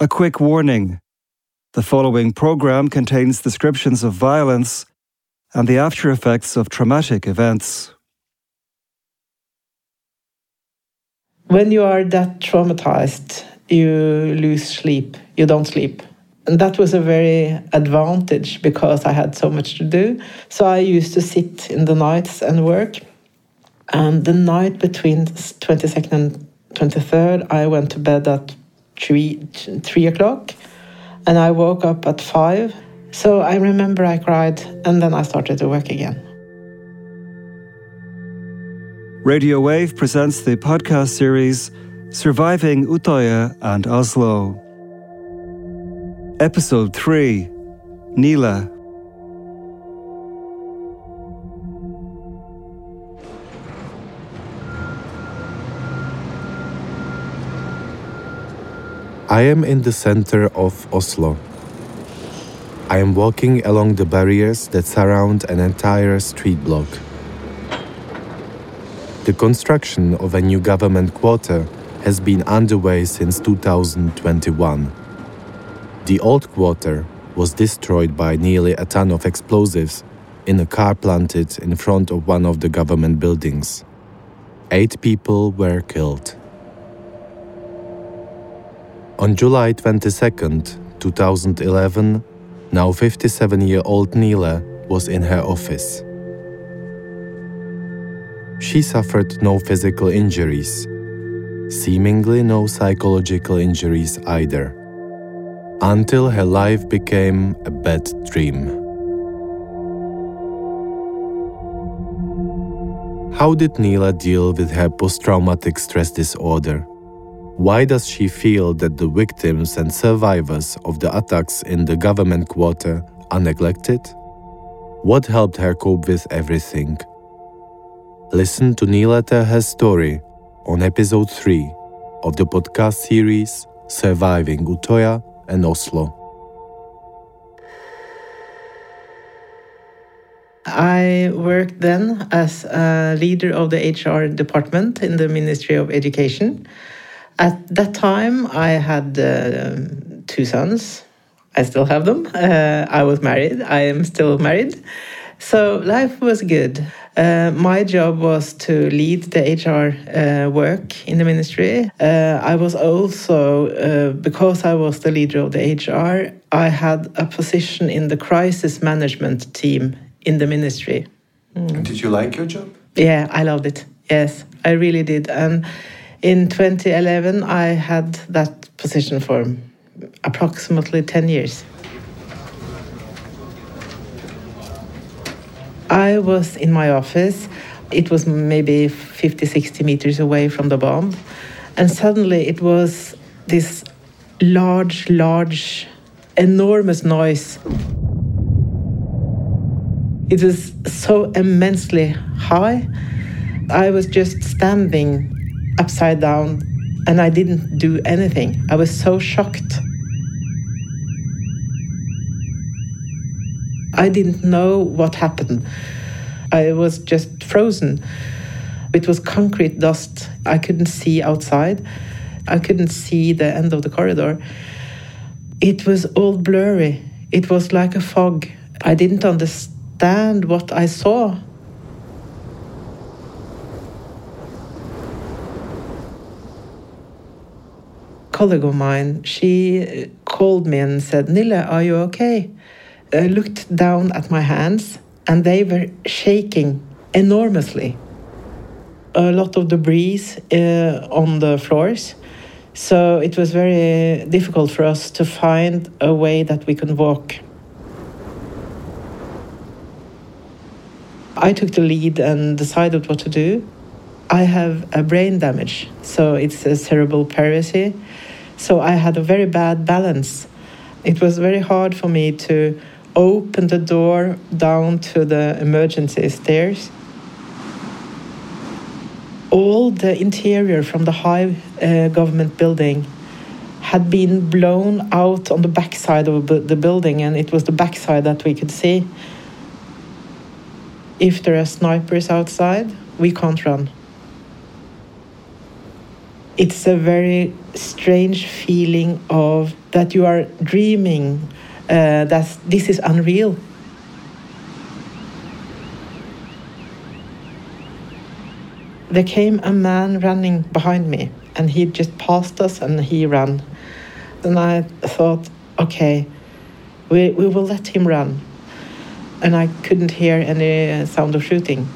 A quick warning. The following program contains descriptions of violence and the after effects of traumatic events. When you are that traumatized, you lose sleep. You don't sleep. And that was a very advantage because I had so much to do. So I used to sit in the nights and work. And the night between 22nd and 23rd, I went to bed at 3 o'clock, and I woke up at 5. So I remember I cried, and then I started to work again. Radio Wave presents the podcast series Surviving Utøya and Oslo. Episode 3, Nille. I am in the center of Oslo. I am walking along the barriers that surround an entire street block. The construction of a new government quarter has been underway since 2021. The old quarter was destroyed by nearly a ton of explosives in a car planted in front of one of the government buildings. 8 people were killed. On July 22nd, 2011, now 57-year-old Nille was in her office. She suffered no physical injuries, seemingly no psychological injuries either, until her life became a bad dream. How did Nille deal with her post-traumatic stress disorder? Why does she feel that the victims and survivors of the attacks in the government quarter are neglected? What helped her cope with everything? Listen to Nille tell her story on episode 3 of the podcast series Surviving Utøya and Oslo. I worked then as a leader of the HR department in the Ministry of Education. At that time, I had 2 sons. I still have them. I was married. I am still married. So life was good. My job was to lead the HR work in the ministry. I was also, because I was the leader of the HR, I had a position in the crisis management team in the ministry. Mm. Did you like your job? Yeah, I loved it. Yes, I really did. And in 2011, I had that position for approximately 10 years. I was in my office. It was maybe 50, 60 meters away from the bomb. And suddenly it was this large, enormous noise. It was so immensely high. I was just standing upside down, and I didn't do anything. I was so shocked. I didn't know what happened. I was just frozen. It was concrete dust. I couldn't see outside. I couldn't see the end of the corridor. It was all blurry. It was like a fog. I didn't understand what I saw. A colleague of mine, she called me and said, "Nille, are you okay?" I looked down at my hands and they were shaking enormously. A lot of debris on the floors. So it was very difficult for us to find a way that we can walk. I took the lead and decided what to do. I have a brain damage, so it's a cerebral palsy. So I had a very bad balance. It was very hard for me to open the door down to the emergency stairs. All the interior from the high government building had been blown out on the backside of the building, and it was the backside that we could see. If there are snipers outside, we can't run. it's a very strange feeling of that you are dreaming, that this is unreal. There came a man running behind me, and he just passed us and he ran. And I thought, okay, we will let him run. And I couldn't hear any sound of shooting.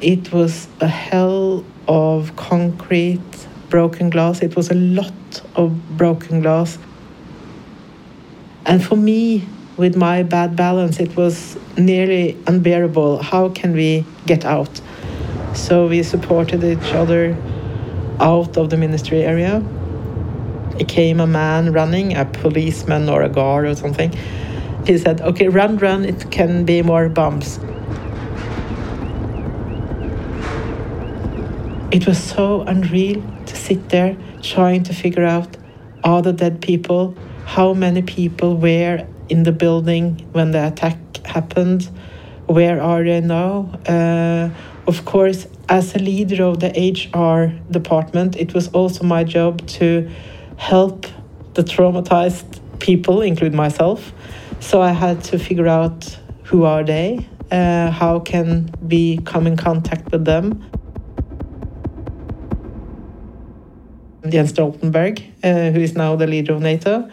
It was a hell of concrete, broken glass. It was a lot of broken glass. And for me, with my bad balance, it was nearly unbearable. How can we get out? So we supported each other out of the ministry area. It came a man running, a policeman or a guard or something. He said, okay, run, it can be more bumps. It was so unreal to sit there trying to figure out, are the dead people? How many people were in the building when the attack happened? Where are they now? Of course, as a leader of the HR department, it was also my job to help the traumatized people, including myself. So I had to figure out, who are they? How can we come in contact with them? Jens Stoltenberg, who is now the leader of NATO,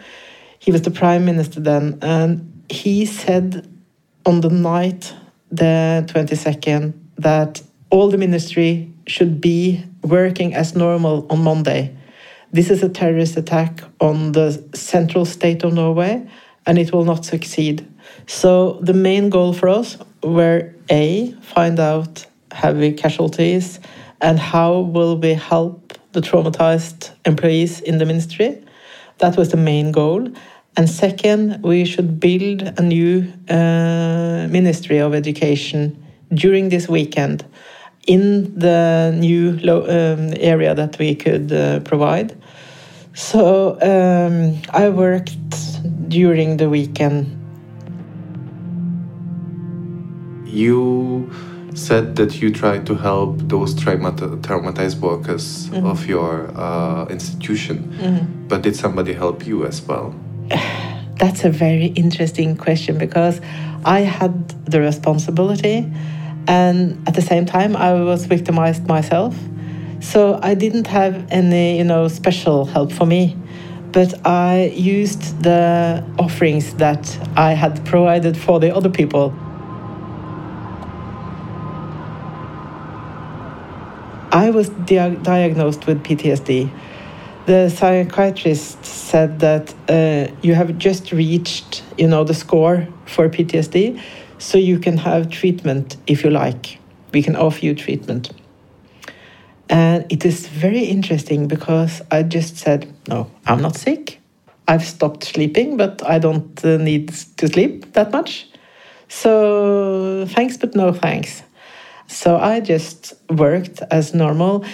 he was the prime minister then, and he said on the night, the 22nd, that all the ministry should be working as normal on Monday. This is a terrorist attack on the central state of Norway, and it will not succeed. So the main goal for us were A, find out, have we casualties, and how will we help the traumatized employees in the ministry? That was the main goal. And second, we should build a new Ministry of Education during this weekend in the new area that we could provide. So I worked during the weekend. You said that you tried to help those traumatized workers mm-hmm. of your institution, mm-hmm. but did somebody help you as well? That's a very interesting question, because I had the responsibility, and at the same time I was victimized myself. So I didn't have any, special help for me, but I used the offerings that I had provided for the other people. I was diagnosed with PTSD. The psychiatrist said that you have just reached, the score for PTSD, so you can have treatment if you like. We can offer you treatment. And it is very interesting, because I just said, no, I'm not sick. I've stopped sleeping, but I don't need to sleep that much. So thanks, but no thanks. So I just worked as normal.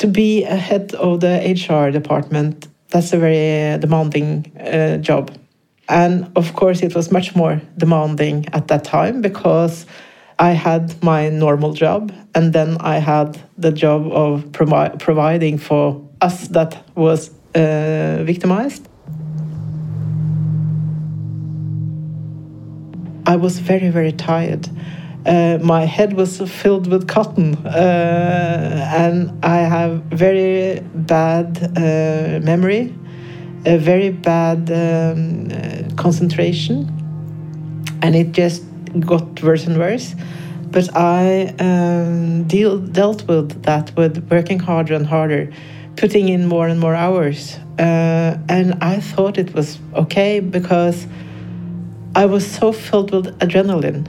To be a head of the HR department, that's a very demanding job. And of course, it was much more demanding at that time, because I had my normal job, and then I had the job of providing for us that was victimized. I was very, very tired. My head was filled with cotton, and I have very bad memory, a very bad concentration, and it just got worse and worse. But I dealt with that, with working harder and harder, putting in more and more hours, and I thought it was okay, because I was so filled with adrenaline.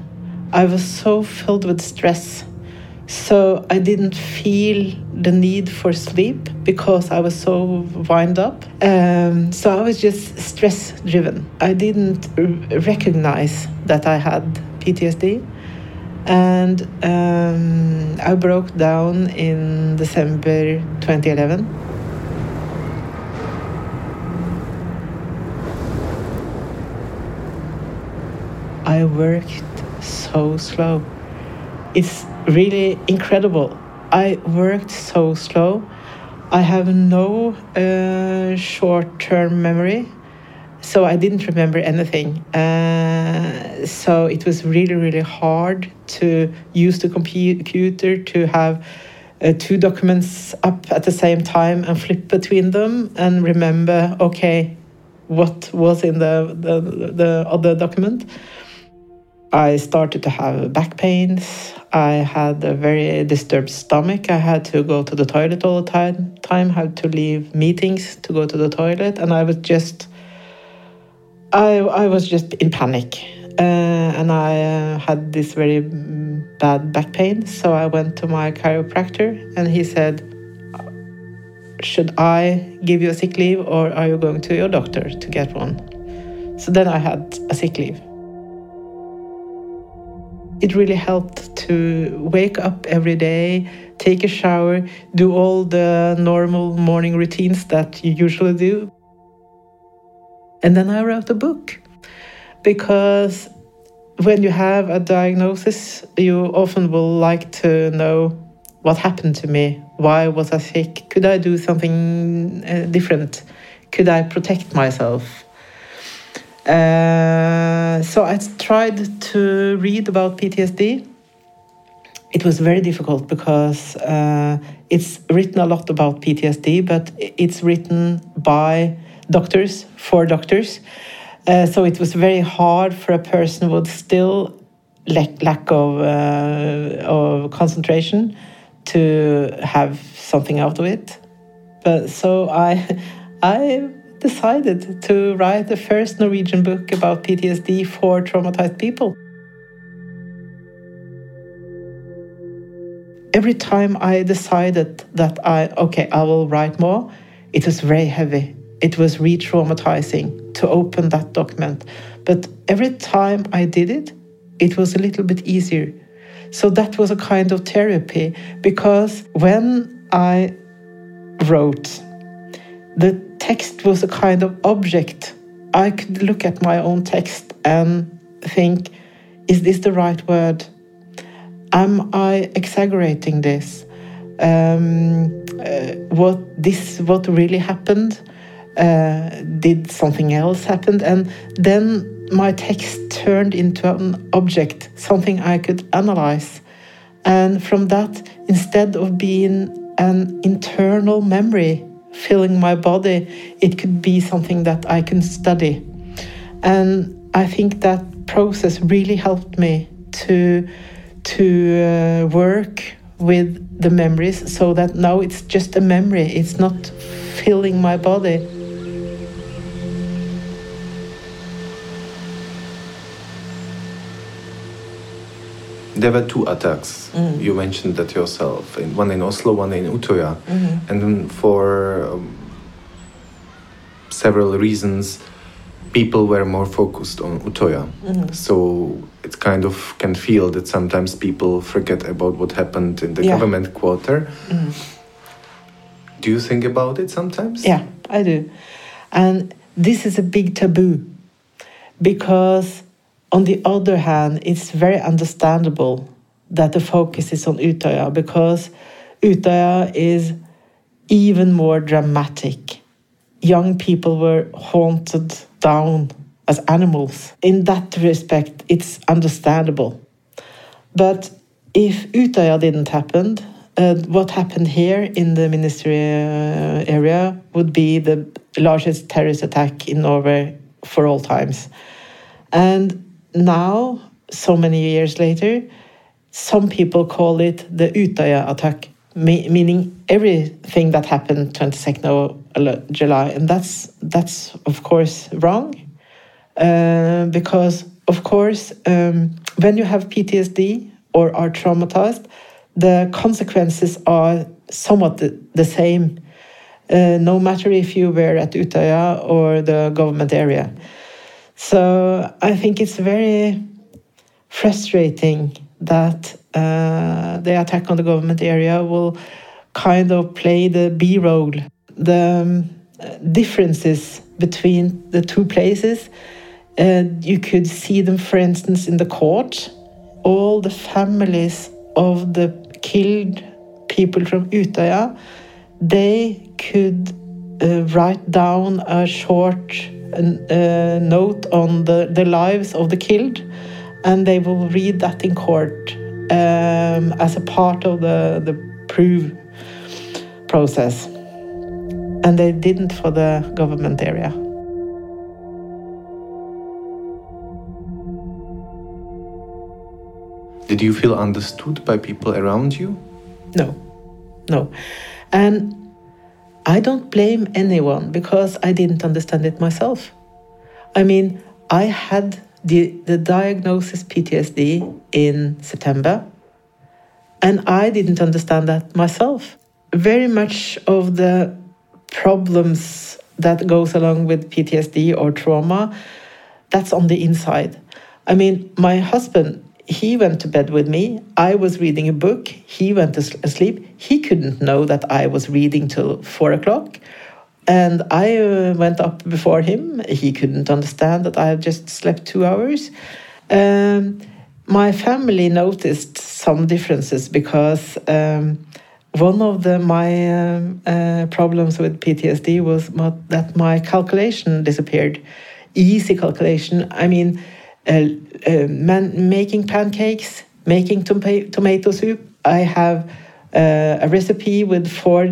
I was so filled with stress, so I didn't feel the need for sleep, because I was so wound up. So I was just stress-driven. I didn't recognize that I had PTSD. And I broke down in December 2011. I worked so slow. It's really incredible I worked so slow. I have no short-term memory, so I didn't remember anything. So it was really, really hard to use the computer to have two documents up at the same time and flip between them and remember, okay, what was in the other document. I started to have back pains. I had a very disturbed stomach. I had to go to the toilet all the time, had to leave meetings to go to the toilet. And I was just, I was just in panic. And I had this very bad back pain. So I went to my chiropractor and he said, should I give you a sick leave or are you going to your doctor to get one? So then I had a sick leave. It really helped to wake up every day, take a shower, do all the normal morning routines that you usually do. And then I wrote a book, because when you have a diagnosis, you often will like to know what happened to me. Why was I sick? Could I do something different? Could I protect myself? So I tried to read about PTSD. It was very difficult because it's written a lot about PTSD, but it's written by doctors, for doctors. So it was very hard for a person with still lack of concentration to have something out of it. But so I decided to write the first Norwegian book about PTSD for traumatized people. Every time I decided that I will write more, it was very heavy. It was re-traumatizing to open that document. But every time I did it, it was a little bit easier. So that was a kind of therapy, because when I wrote, the text was a kind of object. I could look at my own text and think, is this the right word? Am I exaggerating this? What really happened? Did something else happen? And then my text turned into an object, something I could analyze. And from that, instead of being an internal memory filling my body, it could be something that I can study. And I think that process really helped me to work with the memories, so that now it's just a memory, it's not filling my body. There were two attacks. Mm. You mentioned that yourself. One in Oslo, one in Utøya. Mm-hmm. And for several reasons, people were more focused on Utøya. Mm-hmm. So it kind of can feel that sometimes people forget about what happened in the government quarter. Mm. Do you think about it sometimes? Yeah, I do. And this is a big taboo, because on the other hand, it's very understandable that the focus is on Utøya, because Utøya is even more dramatic. Young people were hunted down as animals. In that respect, it's understandable. But if Utøya didn't happen, what happened here in the ministry area would be the largest terrorist attack in Norway for all times. And now, so many years later, some people call it the Utøya attack, meaning everything that happened 22nd July. And that's of course wrong, because of course when you have PTSD or are traumatized, the consequences are somewhat the same, no matter if you were at Utøya or the government area. So I think it's very frustrating that the attack on the government area will kind of play the B role. The differences between the two places, you could see them, for instance, in the court. All the families of the killed people from Utøya, they could write down a short note on the lives of the killed, and they will read that in court as a part of the proof process. And they didn't for the government area. Did you feel understood by people around you? No. And I don't blame anyone because I didn't understand it myself. I mean, I had the diagnosis PTSD in September, and I didn't understand that myself. Very much of the problems that goes along with PTSD or trauma, that's on the inside. I mean, my husband, he went to bed with me. I was reading a book. He went to sleep. He couldn't know that I was reading till 4 o'clock. And I went up before him. He couldn't understand that I had just slept 2 hours. My family noticed some differences because one of my problems with PTSD was that my calculation disappeared. Easy calculation. I mean, making pancakes, making tomato soup. I have a recipe with 4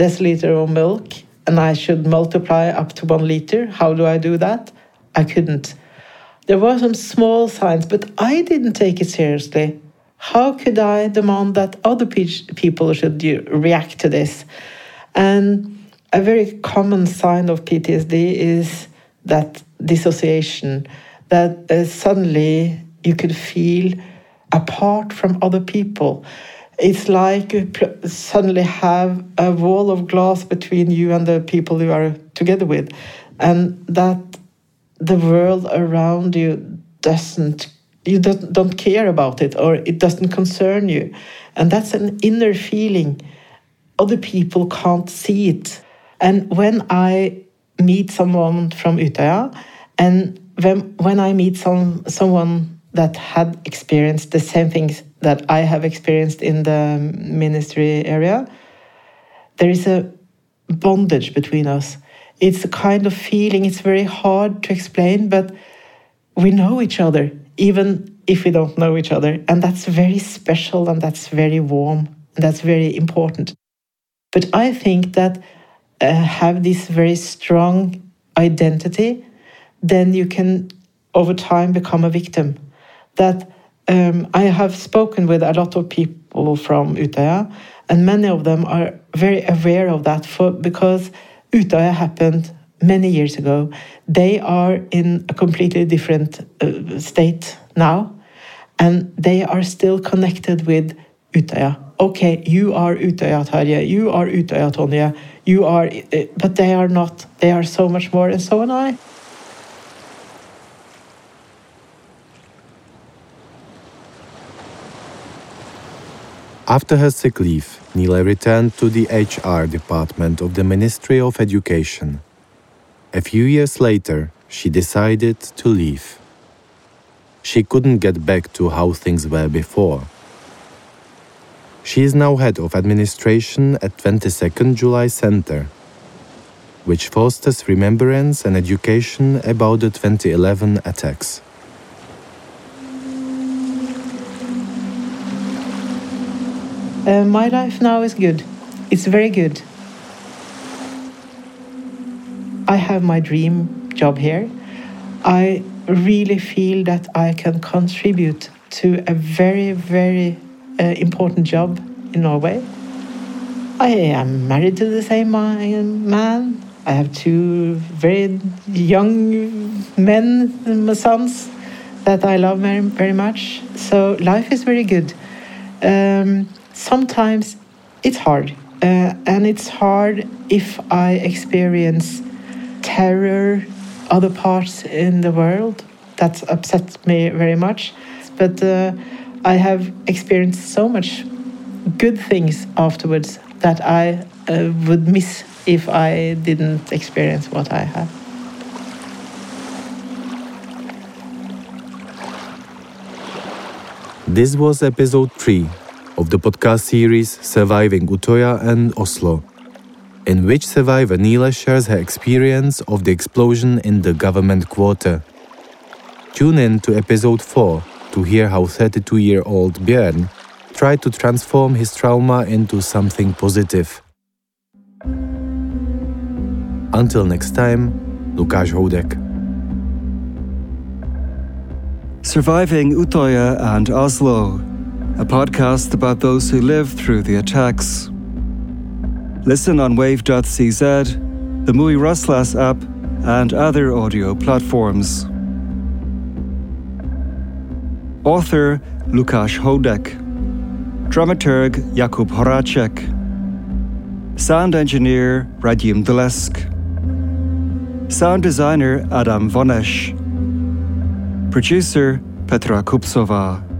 deciliter of milk, and I should multiply up to 1 liter. How do I do that? I couldn't. There were some small signs, but I didn't take it seriously. How could I demand that other people should react to this? And a very common sign of PTSD is that dissociation, that suddenly you could feel apart from other people. It's like you suddenly have a wall of glass between you and the people you are together with, and that the world around you doesn't care about it, or it doesn't concern you. And that's an inner feeling. Other people can't see it. And when I meet someone from Utøya, and when I meet someone that had experienced the same things that I have experienced in the ministry area, there is a bondage between us. It's a kind of feeling, it's very hard to explain, but we know each other, even if we don't know each other. And that's very special, and that's very warm, and that's very important. But I think that have this very strong identity, then you can, over time, become a victim. That I have spoken with a lot of people from Utøya, and many of them are very aware of that because Utøya happened many years ago. They are in a completely different state now, and they are still connected with Utøya. Okay, you are Utøya Tarja, you are Utøya Tonja, you are... But they are not. They are so much more, and so am I. After her sick leave, Nille returned to the HR department of the Ministry of Education. A few years later, she decided to leave. She couldn't get back to how things were before. She is now head of administration at 22nd July Center, which fosters remembrance and education about the 2011 attacks. My life now is good. It's very good. I have my dream job here. I really feel that I can contribute to a very, very important job in Norway. I am married to the same man. I have 2 very young men, my sons, that I love very, very much. So life is very good. Sometimes it's hard, and it's hard if I experience terror, other parts in the world. That's upset me very much. But I have experienced so much good things afterwards that I would miss if I didn't experience what I have. This was episode 3. of the podcast series Surviving Utøya and Oslo, in which survivor Nille shares her experience of the explosion in the government quarter. Tune in to episode 4 to hear how 32-year-old Björn tried to transform his trauma into something positive. Until next time, Lukáš Houdek. Surviving Utøya and Oslo, a podcast about those who lived through the attacks. Listen on Wave.cz, the mujRozhlas app, and other audio platforms. Author Lukáš Houdek. Dramaturg Jakub Horacek. Sound engineer Radim Dulesk. Sound designer Adam Vonesh. Producer Petra Kupsova.